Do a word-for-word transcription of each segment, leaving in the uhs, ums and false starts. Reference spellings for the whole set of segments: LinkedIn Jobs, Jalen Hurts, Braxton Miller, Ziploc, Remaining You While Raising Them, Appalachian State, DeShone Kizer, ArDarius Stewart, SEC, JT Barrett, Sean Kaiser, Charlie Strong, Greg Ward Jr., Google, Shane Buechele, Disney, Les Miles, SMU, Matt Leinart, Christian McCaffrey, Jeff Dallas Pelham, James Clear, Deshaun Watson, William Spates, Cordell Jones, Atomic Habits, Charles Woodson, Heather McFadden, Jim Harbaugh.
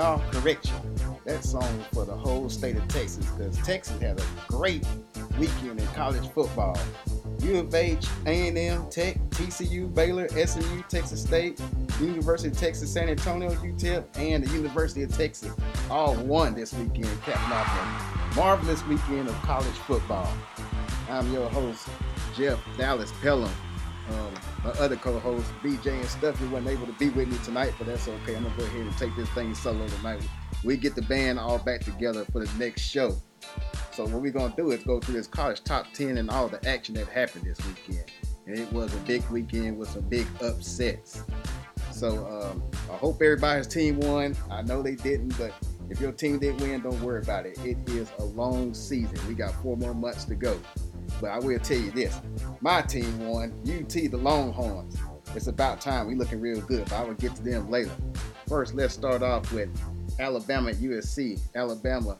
No, correction. That song for the whole state of Texas, because Texas had a great weekend in college football. U of H, A and M, Tech, T C U, Baylor, S M U, Texas State, University of Texas, San Antonio, U T E P, and the University of Texas all won this weekend, capping off a marvelous weekend of college football. I'm your host, Jeff Dallas Pelham. Um, my other co-host, B J and Stuffy, wasn't able to be with me tonight, but that's okay. I'm going to go ahead and take this thing solo tonight. We get the band all back together for the next show. So what we're going to do is go through this college top ten and all the action that happened this weekend. And it was a big weekend with some big upsets. So um, I hope everybody's team won. I know they didn't, but if your team didn't win, don't worry about it. It is a long season. We got four more months to go. But I will tell you this, my team won, U T the Longhorns. It's about time. We looking real good, but I will get to them later. First, let's start off with Alabama U S C. Alabama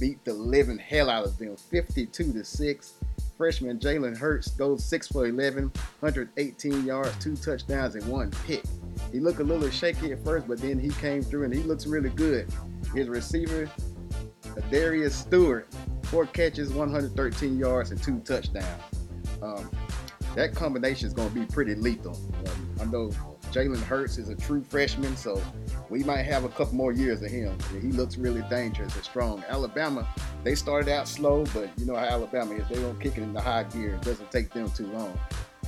beat the living hell out of them, fifty-two to six. Freshman Jalen Hurts goes six for eleven, one hundred eighteen yards, two touchdowns, and one pick. He looked a little shaky at first, but then he came through and he looks really good. His receiver, ArDarius Stewart, four catches, one hundred thirteen yards, and two touchdowns. Um, that combination is going to be pretty lethal. Um, I know Jalen Hurts is a true freshman, so we might have a couple more years of him. He looks really dangerous and strong. Alabama, they started out slow, but you know how Alabama is. They don't kick it into high gear. It doesn't take them too long.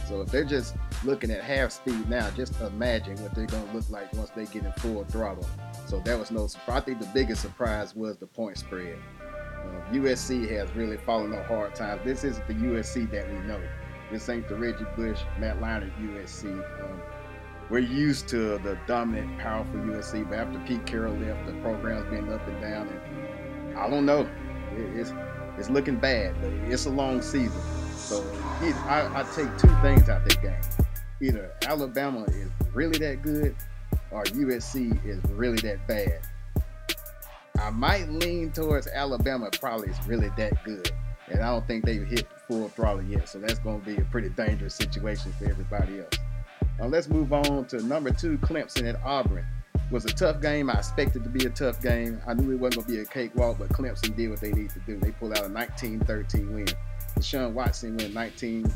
So if they're just looking at half speed now, just imagine what they're going to look like once they get in full throttle. So that was no surprise. I think the biggest surprise was the point spread. Um, U S C has really fallen on hard times. This isn't the U S C that we know. This ain't the Reggie Bush, Matt Leinart U S C. Um, we're used to the dominant, powerful U S C, but after Pete Carroll left, the program's been up and down, and I don't know. It, it's it's looking bad, but it's a long season. So it, I, I take two things out that game. Either Alabama is really that good, or U S C is really that bad. I might lean towards Alabama probably is really that good. And I don't think they've hit full throttle yet. So that's going to be a pretty dangerous situation for everybody else. Now let's move on to number two, Clemson at Auburn. It was a tough game. I expected it to be a tough game. I knew it wasn't going to be a cakewalk, but Clemson did what they needed to do. They pulled out a nineteen thirteen win. DeShaun Watson went nineteen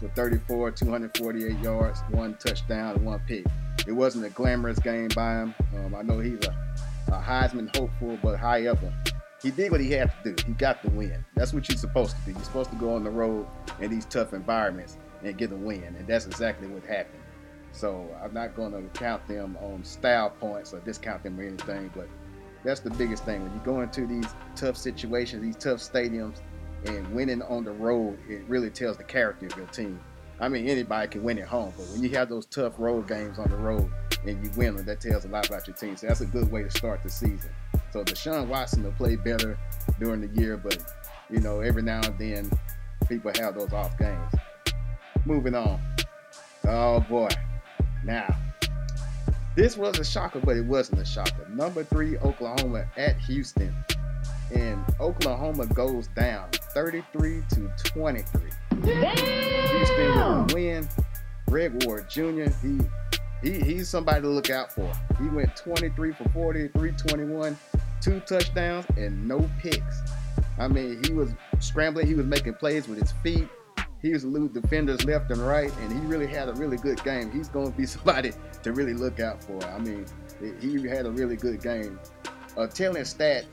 for thirty-four, two hundred forty-eight yards, one touchdown, one pick. It wasn't a glamorous game by him. Um, I know he's a A Heisman hopeful, but high up. He did what he had to do. He got the win. That's what you're supposed to do. You're supposed to go on the road in these tough environments and get a win, and that's exactly what happened. So I'm not going to count them on style points or discount them or anything, but that's the biggest thing. When you go into these tough situations, these tough stadiums, and winning on the road, it really tells the character of your team. I mean, anybody can win at home, but when you have those tough road games on the road, and you win them, that tells a lot about your team. So that's a good way to start the season. So Deshaun Watson will play better during the year, but, you know, every now and then people have those off games. Moving on. Oh, boy. Now, this was a shocker, but it wasn't a shocker. Number three, Oklahoma at Houston. And Oklahoma goes down thirty-three to twenty-three. Damn! Houston will win. Greg Ward Junior, he... He, he's somebody to look out for. He went twenty-three for forty, three twenty-one, two touchdowns, and no picks. I mean, he was scrambling. He was making plays with his feet. He was eluding defenders left and right, and he really had a really good game. He's going to be somebody to really look out for. I mean, it, he had a really good game. A telling stat,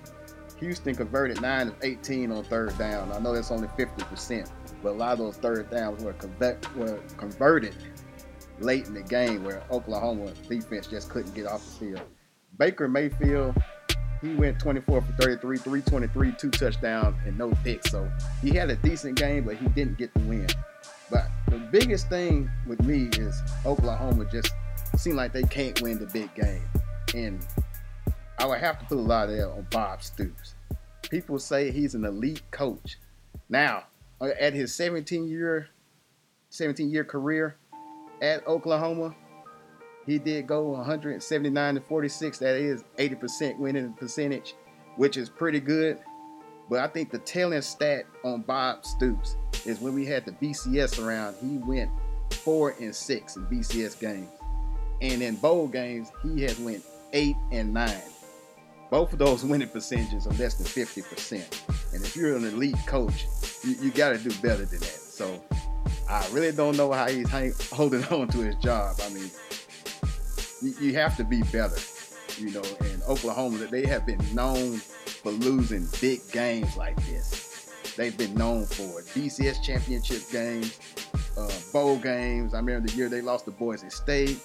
Houston converted nine of eighteen on third down. I know that's only fifty percent, but a lot of those third downs were, convert, were converted late in the game where Oklahoma defense just couldn't get off the field. Baker Mayfield, he went twenty-four for thirty-three, three twenty-three, two touchdowns, and no picks. So he had a decent game, but he didn't get the win. But the biggest thing with me is Oklahoma just seemed like they can't win the big game. And I would have to put a lot of that on Bob Stoops. People say he's an elite coach. Now, at his seventeen-year, seventeen-year career, at Oklahoma, he did go one hundred seventy-nine to forty-six. That is eighty percent winning percentage, which is pretty good. But I think the telling stat on Bob Stoops is when we had the B C S around, he went four and six in B C S games. And in bowl games, he has went eight and nine. both of those winning percentages are less than fifty percent. And if you're an elite coach, you, you got to do better than that. So I really don't know how he's hang, holding on to his job. I mean, you, you have to be better, you know. And Oklahoma, they have been known for losing big games like this. They've been known for B C S championship games, uh, bowl games. I remember the year they lost to Boise State.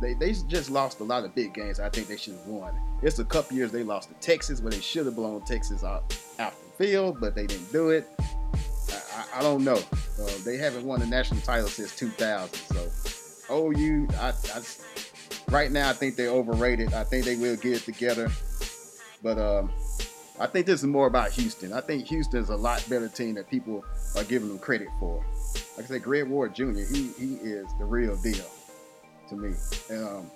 They they just lost a lot of big games I think they should have won. It's a couple years they lost to Texas where they should have blown Texas out, out the field, but they didn't do it. I, I don't know. Uh, they haven't won a national title since two thousand. So O U, I, I, right now I think they're overrated. I think they will get it together. But um, I think this is more about Houston. I think Houston's a lot better team than people are giving them credit for. Like I said, Greg Ward Junior, he he is the real deal to me. And, um,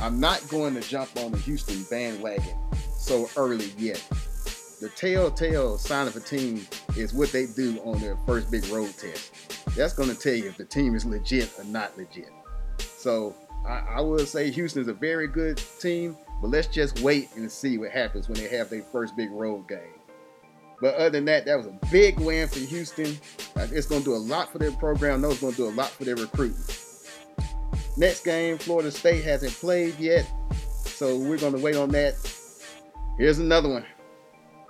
I'm not going to jump on the Houston bandwagon so early yet. The telltale sign of a team is what they do on their first big road test. That's going to tell you if the team is legit or not legit. So I, I will say Houston is a very good team, but let's just wait and see what happens when they have their first big road game. But other than that, that was a big win for Houston. It's going to do a lot for their program. No, it's going to do a lot for their recruiting. Next game, Florida State hasn't played yet, so we're going to wait on that. Here's another one.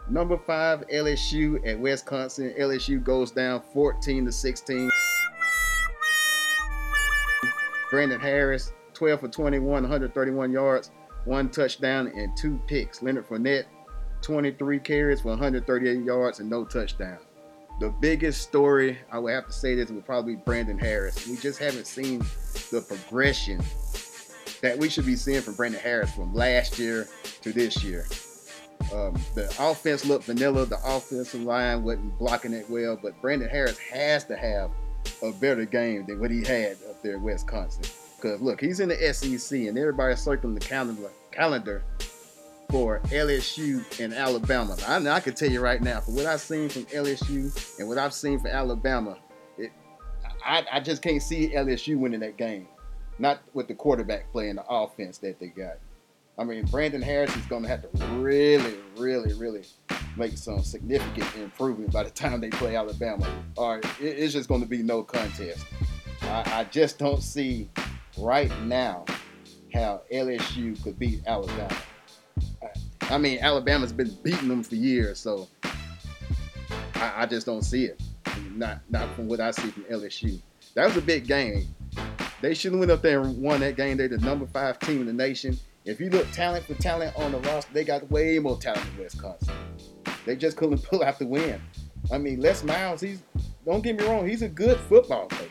Number five, L S U at Wisconsin. L S U goes down fourteen to sixteen. Brandon Harris, twelve for twenty-one, one hundred thirty-one yards, one touchdown and two picks. Leonard Fournette, twenty-three carries for one hundred thirty-eight yards and no touchdown. The biggest story, I would have to say this, would probably be Brandon Harris. We just haven't seen the progression that we should be seeing from Brandon Harris from last year to this year. Um, the offense looked vanilla. The offensive line wasn't blocking it well, but Brandon Harris has to have a better game than what he had up there in Wisconsin. Because, look, he's in the S E C, and everybody's circling the calendar, calendar for L S U and Alabama. I, I can tell you right now, for what I've seen from L S U and what I've seen from Alabama, it, I, I just can't see L S U winning that game. Not with the quarterback play and the offense that they got. I mean, Brandon Harris is going to have to really, really, really make some significant improvement by the time they play Alabama, or it's just going to be no contest. I, I just don't see right now how L S U could beat Alabama. I, I mean, Alabama's been beating them for years, so I, I just don't see it. Not, not from what I see from L S U. That was a big game. They should have went up there and won that game. They're the number five team in the nation. If you look talent for talent on the roster, they got way more talent than Wisconsin. They just couldn't pull out the win. I mean, Les Miles, he's, don't get me wrong, he's a good football coach.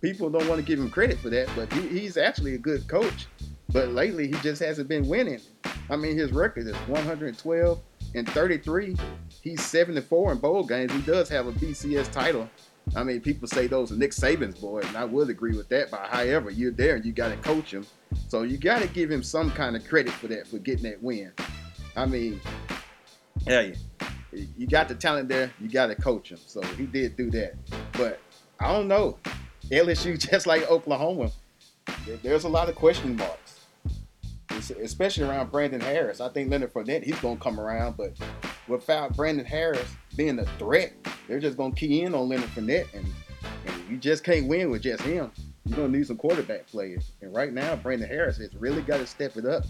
People don't want to give him credit for that, but he, he's actually a good coach. But lately, he just hasn't been winning. I mean, his record is one hundred twelve and thirty-three. He's seven and four in bowl games. He does have a B C S title. I mean, people say those are Nick Saban's boys, and I would agree with that. But however, you're there and you got to coach him. So you got to give him some kind of credit for that, for getting that win. I mean, hell yeah. You got the talent there. You got to coach him. So he did do that. But I don't know. L S U, just like Oklahoma, there's a lot of question marks, especially around Brandon Harris. I think Leonard Fournette, he's going to come around. But without Brandon Harris being a threat, they're just going to key in on Leonard Fournette. And, and you just can't win with just him. You're going to need some quarterback players. And right now, Brandon Harris has really got to step it up.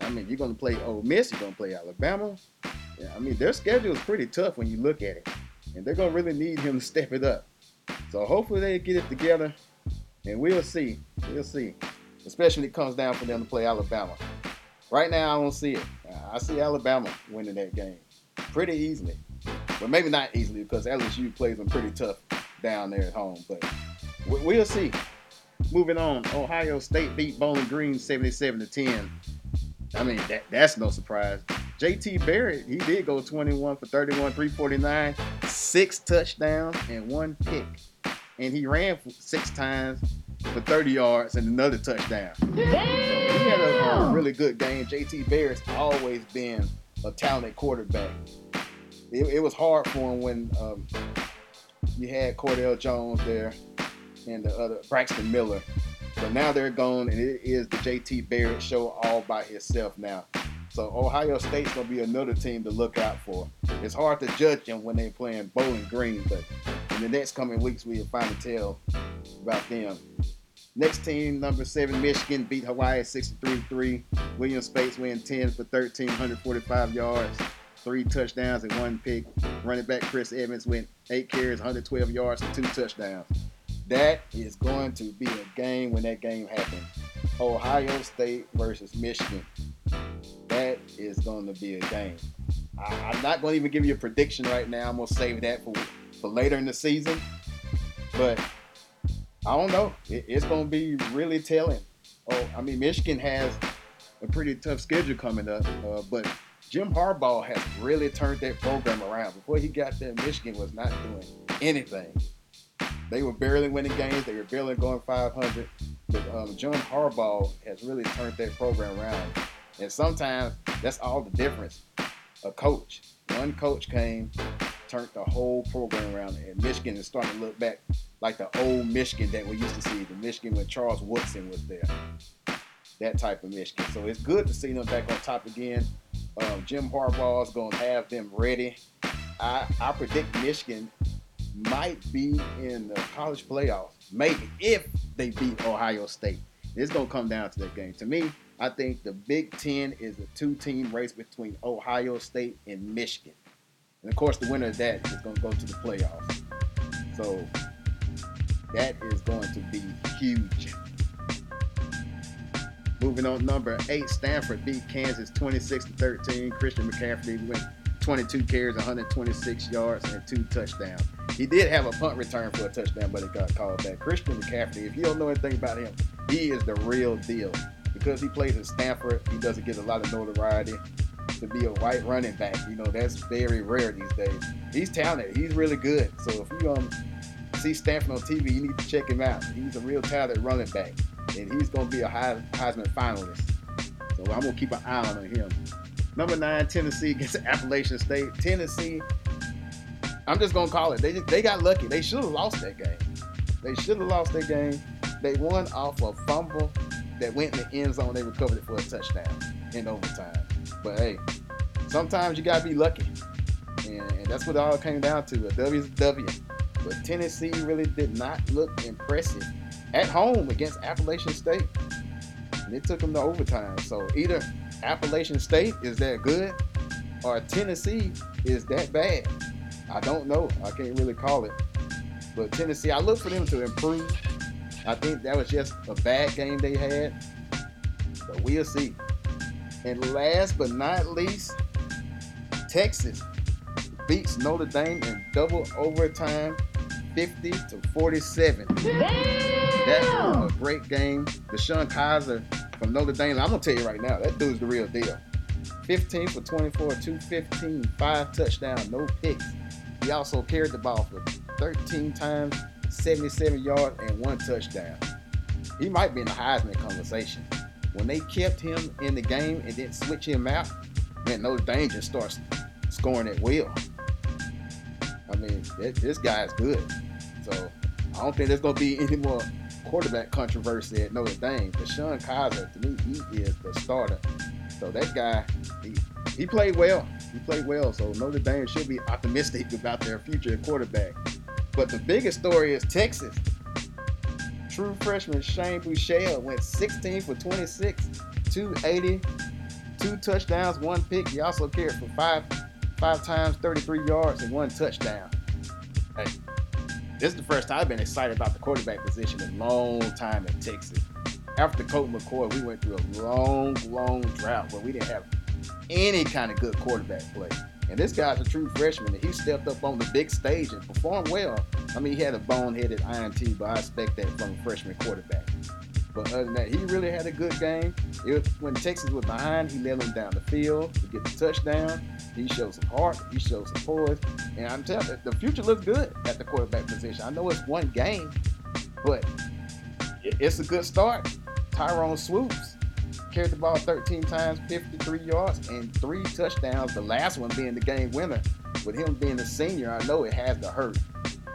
I mean, you're going to play Ole Miss. You're going to play Alabama. Yeah, I mean, their schedule is pretty tough when you look at it. And they're going to really need him to step it up. So hopefully they get it together. And we'll see. We'll see. Especially when it comes down for them to play Alabama. Right now, I don't see it. I see Alabama winning that game pretty easily. But maybe not easily, because L S U plays them pretty tough down there at home. But we'll see. Moving on, Ohio State beat Bowling Green seventy-seven to ten. I mean, that, that's no surprise. J T Barrett, he did go twenty-one for thirty-one, three forty-nine, six touchdowns and one pick. And he ran six times for thirty yards and another touchdown. Damn! So he had a, a really good game. J T Barrett's always been a talented quarterback. It, it was hard for him when um, you had Cordell Jones there and the other Braxton Miller. But now they're gone, and it is the J T Barrett show all by himself now. So Ohio State's going to be another team to look out for. It's hard to judge them when they're playing Bowling Green, but in the next coming weeks, we'll finally tell about them. Next team, number seven, Michigan, beat Hawaii sixty-three to three. William Spates went ten for thirteen, one forty-five yards, three touchdowns and one pick. Running back Chris Evans went eight carries, one twelve yards and two touchdowns. That is going to be a game when that game happens. Ohio State versus Michigan. That is going to be a game. I, I'm not going to even give you a prediction right now. I'm going to save that for, for later in the season. But I don't know. It, it's going to be really telling. Oh, I mean, Michigan has a pretty tough schedule coming up, uh, but Jim Harbaugh has really turned that program around. Before he got there, Michigan was not doing anything. They were barely winning games. They were barely going five hundred. But um, Jim Harbaugh has really turned that program around. And sometimes that's all the difference. A coach. One coach came, turned the whole program around. And Michigan is starting to look back like the old Michigan that we used to see. The Michigan when Charles Woodson was there. That type of Michigan. So it's good to see them back on top again. Um, Jim Harbaugh is going to have them ready. I, I predict Michigan might be in the college playoffs. Maybe if they beat Ohio State. It's going to come down to that game. To me, I think the Big Ten is a two-team race between Ohio State and Michigan. And, of course, the winner of that is going to go to the playoffs. So that is going to be huge. Moving on, number eight, Stanford beat Kansas twenty-six to thirteen. Christian McCaffrey went twenty-two carries, one twenty-six yards, and two touchdowns. He did have a punt return for a touchdown, but it got called back. Christian McCaffrey, if you don't know anything about him, he is the real deal. Because he plays at Stanford, he doesn't get a lot of notoriety. To be a white running back, you know, that's very rare these days. He's talented. He's really good. So if you um see Stanford on T V, you need to check him out. He's a real talented running back, and he's going to be a Heisman finalist. So I'm going to keep an eye on him. Number nine, Tennessee against Appalachian State. Tennessee, I'm just going to call it. They just, they got lucky. They should have lost that game. They should have lost that game. They won off a fumble that went in the end zone. They recovered it for a touchdown in overtime. But hey, sometimes you got to be lucky. And, and that's what it all came down to. A W is a W. But Tennessee really did not look impressive at home against Appalachian State. And it took them to overtime. So either Appalachian State is that good or Tennessee is that bad. I don't know. I can't really call it. But Tennessee, I look for them to improve. I think that was just a bad game they had. But we'll see. And last but not least, Texas beats Notre Dame in double overtime fifty to forty-seven. That's a great game. DeShone Kizer from Notre Dame, I'm going to tell you right now, that dude's the real deal. fifteen for twenty-four, two fifteen, five touchdowns, no picks. He also carried the ball for thirteen times, seventy-seven yards, and one touchdown. He might be in the Heisman conversation. When they kept him in the game and didn't switch him out, man, Notre Dame just starts scoring at will. I mean, it, this guy is good. So I don't think there's going to be any more quarterback controversy at Notre Dame. But Sean Kaiser, to me, he is the starter. So that guy, he, he played well. He played well. So Notre Dame should be optimistic about their future quarterback. But the biggest story is Texas. True freshman Shane Buechele went sixteen for twenty-six, two eighty, two touchdowns, one pick. He also carried for five, five times, thirty-three yards, and one touchdown. Hey, this is the first time I've been excited about the quarterback position in a long time in Texas. After Colt McCoy, we went through a long, long drought where we didn't have any kind of good quarterback play. And this guy's a true freshman, and he stepped up on the big stage and performed well. I mean, he had a boneheaded I N T, but I expect that from a freshman quarterback. But other than that, he really had a good game. It was, when Texas was behind, he led them down the field to get the touchdown. He showed some heart. He showed some poise. And I'm telling you, the future looks good at the quarterback position. I know it's one game, but it's a good start. Tyrone Swoopes carried the ball thirteen times, fifty-three yards, and three touchdowns, the last one being the game winner. With him being a senior, I know it has to hurt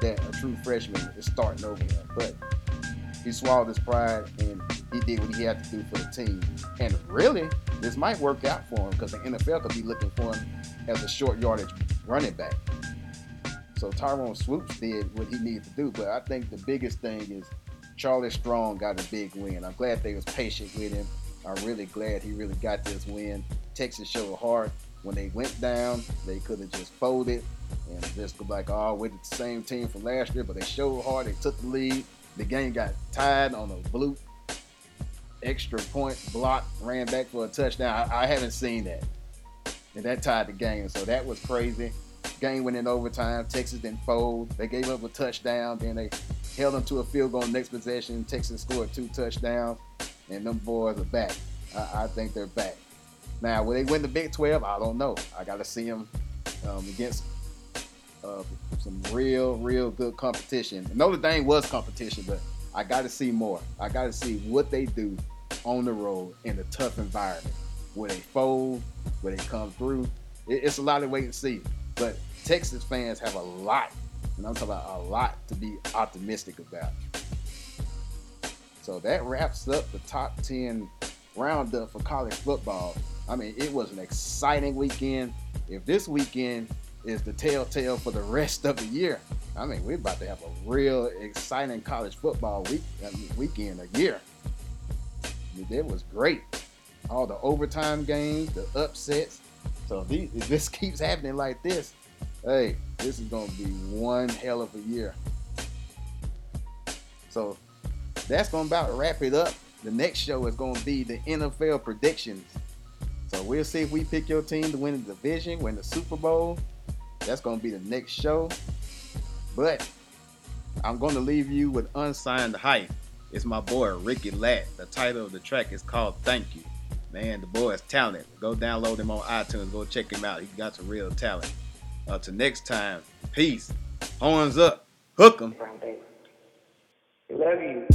that a true freshman is starting over him. But he swallowed his pride, and he did what he had to do for the team. And really, this might work out for him because the N F L could be looking for him as a short yardage running back. So Tyrone Swoopes did what he needed to do, but I think the biggest thing is Charlie Strong got a big win. I'm glad they was patient with him. I'm really glad he really got this win. Texas showed heart. When they went down, they could have just folded and just go like, oh, we're the same team from last year, but they showed hard. They took the lead. The game got tied on a blue extra point block, ran back for a touchdown. I, I haven't seen that. And that tied the game, so that was crazy. Game went in overtime. Texas didn't fold. They gave up a touchdown. Then they held them to a field goal next possession. Texas scored two touchdowns, and them boys are back. I, I think they're back. Now, will they win the Big twelve? I don't know. I got to see them um, against uh, some real, real good competition. Notre Dame was competition, but I got to see more. I got to see what they do on the road in a tough environment. Will they fold? Will they come through? It, it's a lot of wait and see. But Texas fans have a lot, and I'm talking about a lot, to be optimistic about. So that wraps up the top ten roundup for college football. I mean, it was an exciting weekend. If this weekend is the telltale for the rest of the year, I mean, we're about to have a real exciting college football week, I mean, weekend a year. I mean, it was great. All the overtime games, the upsets. So these, if this keeps happening like this, hey, this is going to be one hell of a year. So that's going to about wrap it up. The next show is going to be the N F L predictions. So we'll see if we pick your team to win the division, win the Super Bowl. That's going to be the next show. But I'm going to leave you with Unsigned Hype. It's my boy, Ricky Lat. The title of the track is called Thank You. Man, the boy is talented. Go download him on iTunes. Go check him out. He got some real talent. Uh, till next time, peace. Horns up. Hook 'em. I love you.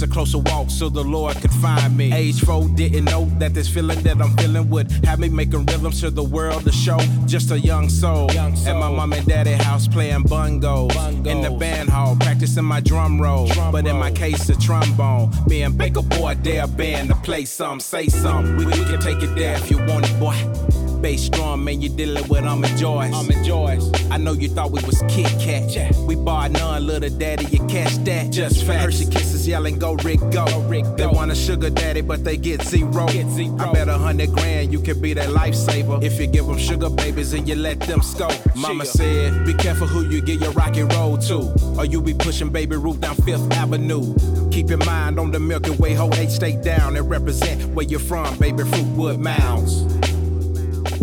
A closer walk so the Lord could find me. Age four, didn't know that this feeling that I'm feeling would have me making rhythms to the world to show. Just a young soul, young soul. At my mom and daddy house playing bungos. bungos in the band hall, practicing my drum roll, drum but roll. In my case a trombone. Me and Baker boy, they're band to play some, say some. We, we can take it there if you want it, boy. Bass strong, man, you're dealing with I'm enjoys. I'm enjoys. I know you thought we was Kit Kat. Yeah. We bought none, little daddy, you catch that. Just facts. Hershey kisses yelling, go Rick, go. go, Rick, go. They want a sugar daddy, but they get zero. Get zero. I bet a hundred grand, you can be that lifesaver. If you give them sugar babies and you let them scope. Mama said, be careful who you get your rock and roll to. Or you be pushing baby Ruth down Fifth Avenue. Keep your mind on the Milky Way, hold H stay down and represent where you're from, baby, Fruitwood Mounds.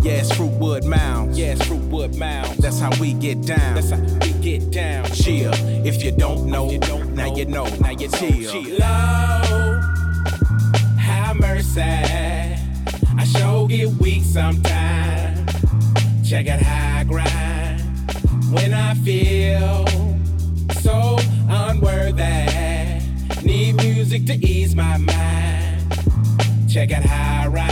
Yes, Fruitwood Mounds. Yes, Fruitwood Mounds. That's how we get down. That's how we get down. Chill. If you don't know, you don't now know. You know. Now you chill. Chill. Lord, have mercy. I sure get weak sometimes. Check out how I grind. When I feel so unworthy, need music to ease my mind. Check out how I ride.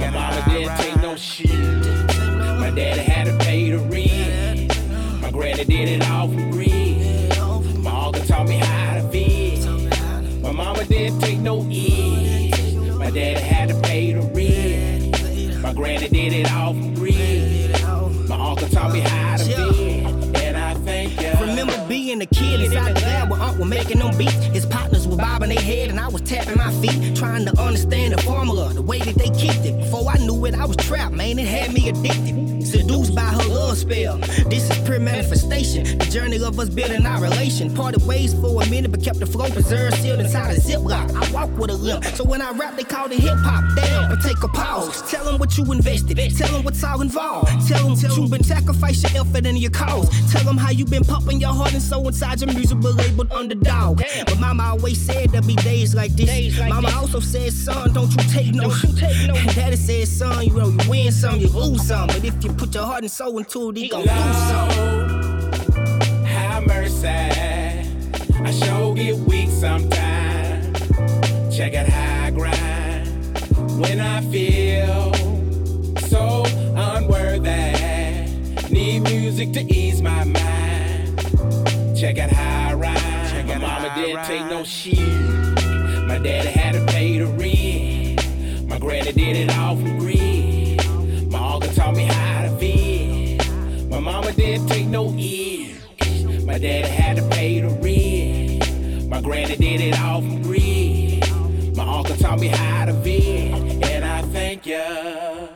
My mama didn't take no shit. My daddy had to pay the rent. My granny did it all for free. My uncle taught me how to feed. My mama didn't take no ease. My daddy had to pay the rent. My granny did it all for free. My uncle taught me how to feed. And I thank you. remember being a kid inside the lab where Unc was making them beats. His partners were bobbing their head and I was tapping my feet, trying to understand the formula, the way that they kicked it. Before I knew it, I was trapped, man, it had me addicted. Seduced by her love spell. This is pure manifestation, the journey of us building our relation. Parted ways for a minute, but kept the flow preserved, sealed inside a Ziploc. I walk with a limp, so when I rap, they call it hip-hop. Damn, but take a pause. Tell them what you invested. Tell them what's all involved. Tell them you've been sacrificing your effort and your cause. Tell them how you've been pumping your heart and soul inside your music, but labeled underdog. Damn. But mama always said there'll be days like this. Days like mama this. Also said, son, don't you take no. Don't you take no. Daddy said, son, you know you win some, you lose some. But if you put your heart and soul into it, he gon' lose some. Have mercy. I sure get weak sometimes. Check out how I grind. When I feel so unworthy, need music to ease my mind. Check out how I ride. Check my mama didn't ride. Take no shit. My daddy had to pay the rent. My granny did it all from greed. My uncle taught me how to feel. My mama didn't take no ill. My daddy had to pay the rent. My granny did it all from greed. My uncle taught me how to feel, and I thank ya.